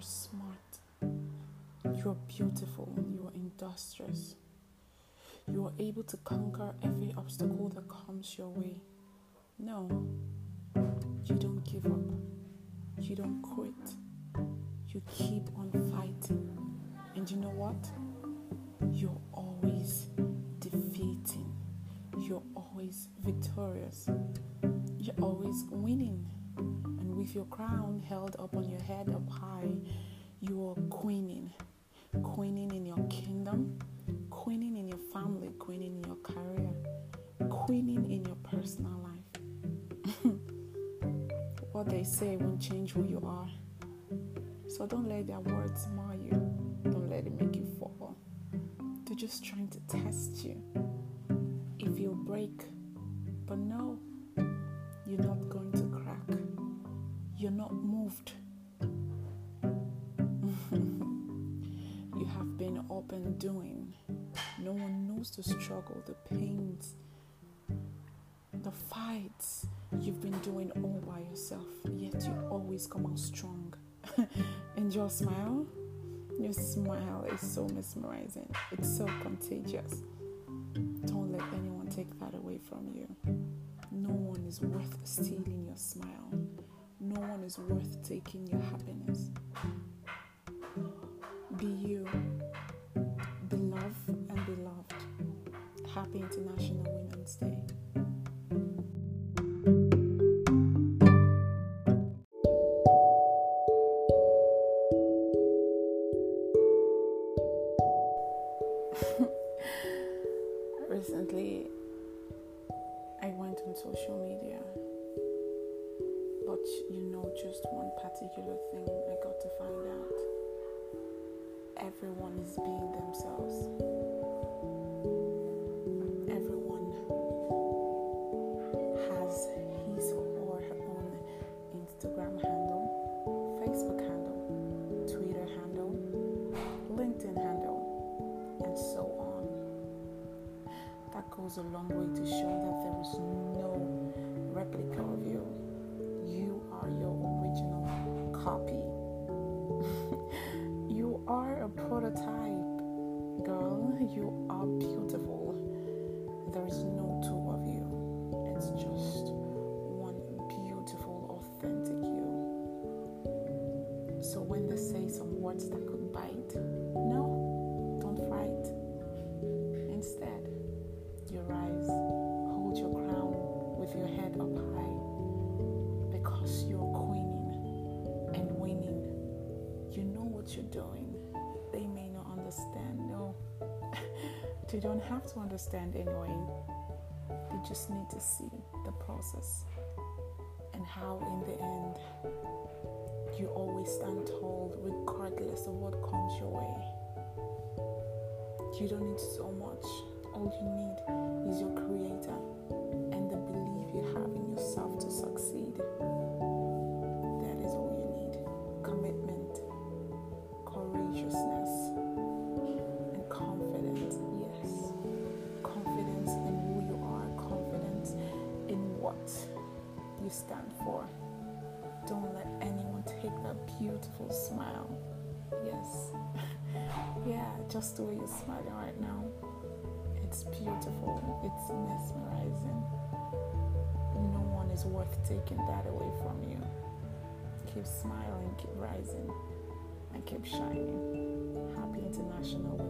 you're smart, you're beautiful, you're industrious. You are able to conquer every obstacle that comes your way. No, you don't give up. You don't quit. You keep on fighting. And you know what? You're always defeating. You're always victorious. You're always winning. And with your crown held up on your head up high, you are queening. Queening in your kingdom. Queening in your family, queening in your career, queening in your personal life. What they say won't change who you are. So don't let their words mar you. Don't let it make you fall. They're just trying to test you. If you'll break, but no, you're not going to crack. You're not moved. You have been up and doing. No one knows the struggle, the pains, the fights you've been doing all by yourself, yet you always come out strong. And your smile is so mesmerizing. It's so contagious. Don't let anyone take that away from you. No one is worth stealing your smile. No one is worth taking your happiness. Be you. Beloved and beloved. Happy International Women's Day. Recently, I went on social media, but just one particular thing I got to find out. Everyone is being themselves. Everyone has his or her own Instagram handle, Facebook handle, Twitter handle, LinkedIn handle, and so on. That goes a long way to show that there is no replica of you. You are your original copy. Are a prototype, girl. You are beautiful. There's no two of you. It's just one beautiful, authentic you. So when they say some words that could bite, no, don't fight. Instead, you rise, hold your crown with your head up high, because you're queening and winning. You know what you're doing. They may not understand. No, they don't have to understand anyway. They just need to see the process and how in the end you always stand tall regardless of what comes your way. You don't need so much. All you need is your creator and the belief you have in yourself to succeed. That is all you need. Commitment, courageousness, stand for. Don't let anyone take that beautiful smile. Yes. Yeah, just the way you're smiling right now. It's beautiful. It's mesmerizing. No one is worth taking that away from you. Keep smiling, keep rising, and keep shining. Happy International Women's Day.